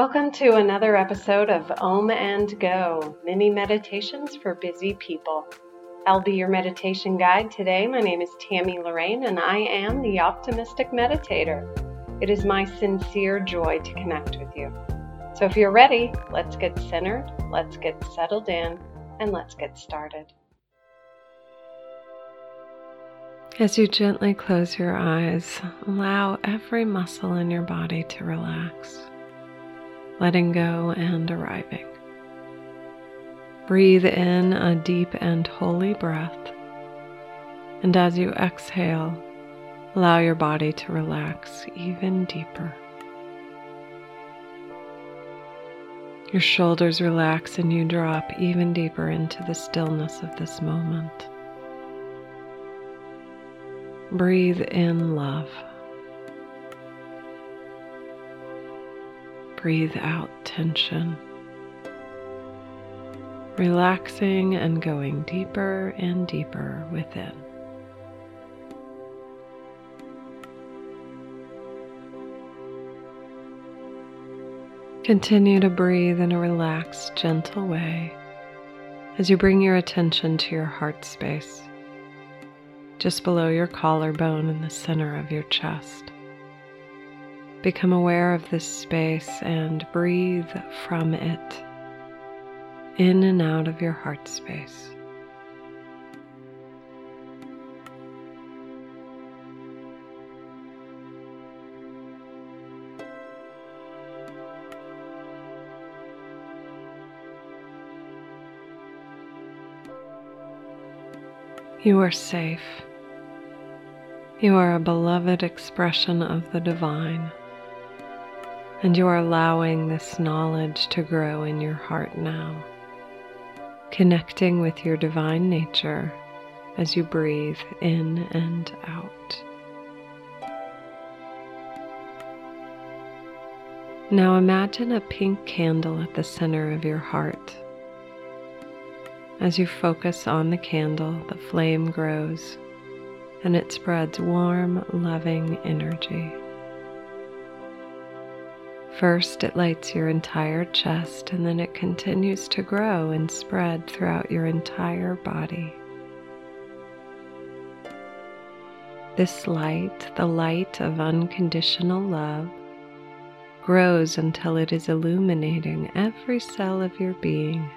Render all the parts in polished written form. Welcome to another episode of Om and Go, mini meditations for busy people. I'll be your meditation guide today. My name is Tammy Lorraine, and I am the Optimistic Meditator. It is my sincere joy to connect with you. So if you're ready, let's get centered, let's get settled in, and let's get started. As you gently close your eyes, allow every muscle in your body to relax, letting go and arriving. Breathe in a deep and holy breath, and as you exhale, allow your body to relax even deeper. Your shoulders relax and you drop even deeper into the stillness of this moment. Breathe in love. Breathe out tension, relaxing and going deeper and deeper within. Continue to breathe in a relaxed, gentle way as you bring your attention to your heart space, just below your collarbone in the center of your chest. Become aware of this space and breathe from it, in and out of your heart space. You are safe. You are a beloved expression of the divine. And you are allowing this knowledge to grow in your heart now, connecting with your divine nature as you breathe in and out. Now imagine a pink candle at the center of your heart. As you focus on the candle, the flame grows and it spreads warm, loving energy. First, it lights your entire chest, and then it continues to grow and spread throughout your entire body. This light, the light of unconditional love, grows until it is illuminating every cell of your being.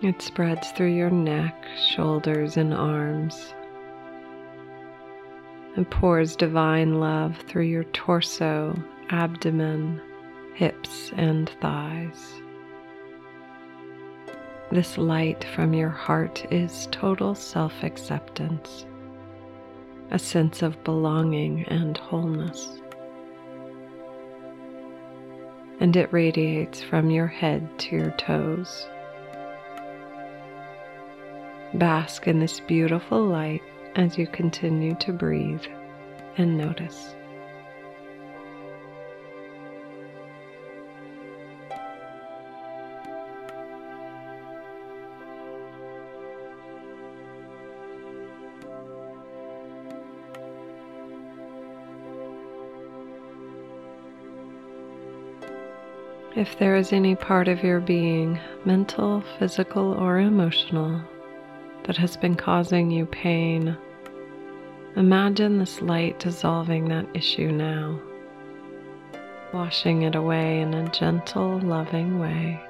It spreads through your neck, shoulders, and arms, and pours divine love through your torso, abdomen, hips, and thighs. This light from your heart is total self-acceptance, a sense of belonging and wholeness. And it radiates from your head to your toes. Bask in this beautiful light as you continue to breathe and notice. If there is any part of your being, mental, physical, or emotional, that has been causing you pain, imagine this light dissolving that issue now, washing it away in a gentle, loving way.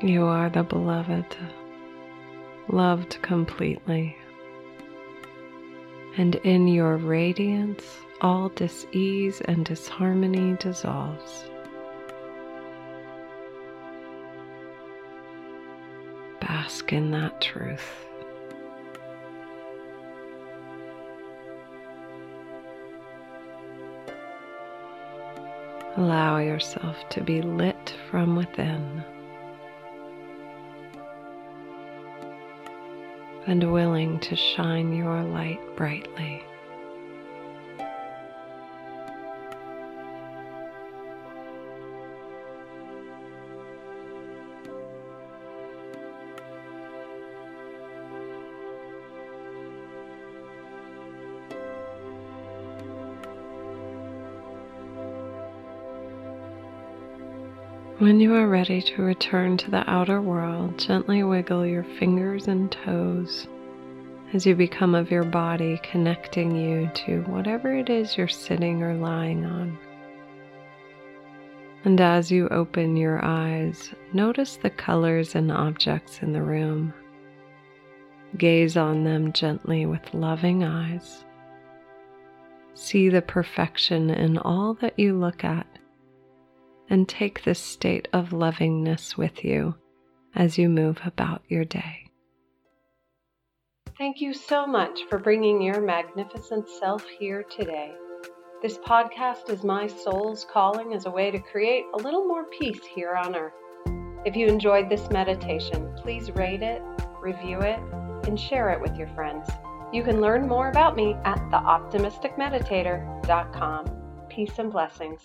You are the beloved, loved completely. And in your radiance, all dis-ease and disharmony dissolves. Bask in that truth. Allow yourself to be lit from within, and willing to shine your light brightly. When you are ready to return to the outer world, gently wiggle your fingers and toes as you become of your body, connecting you to whatever it is you're sitting or lying on. And as you open your eyes, notice the colors and objects in the room. Gaze on them gently with loving eyes. See the perfection in all that you look at. And take this state of lovingness with you as you move about your day. Thank you so much for bringing your magnificent self here today. This podcast is my soul's calling as a way to create a little more peace here on earth. If you enjoyed this meditation, please rate it, review it, and share it with your friends. You can learn more about me at theoptimisticmeditator.com. Peace and blessings.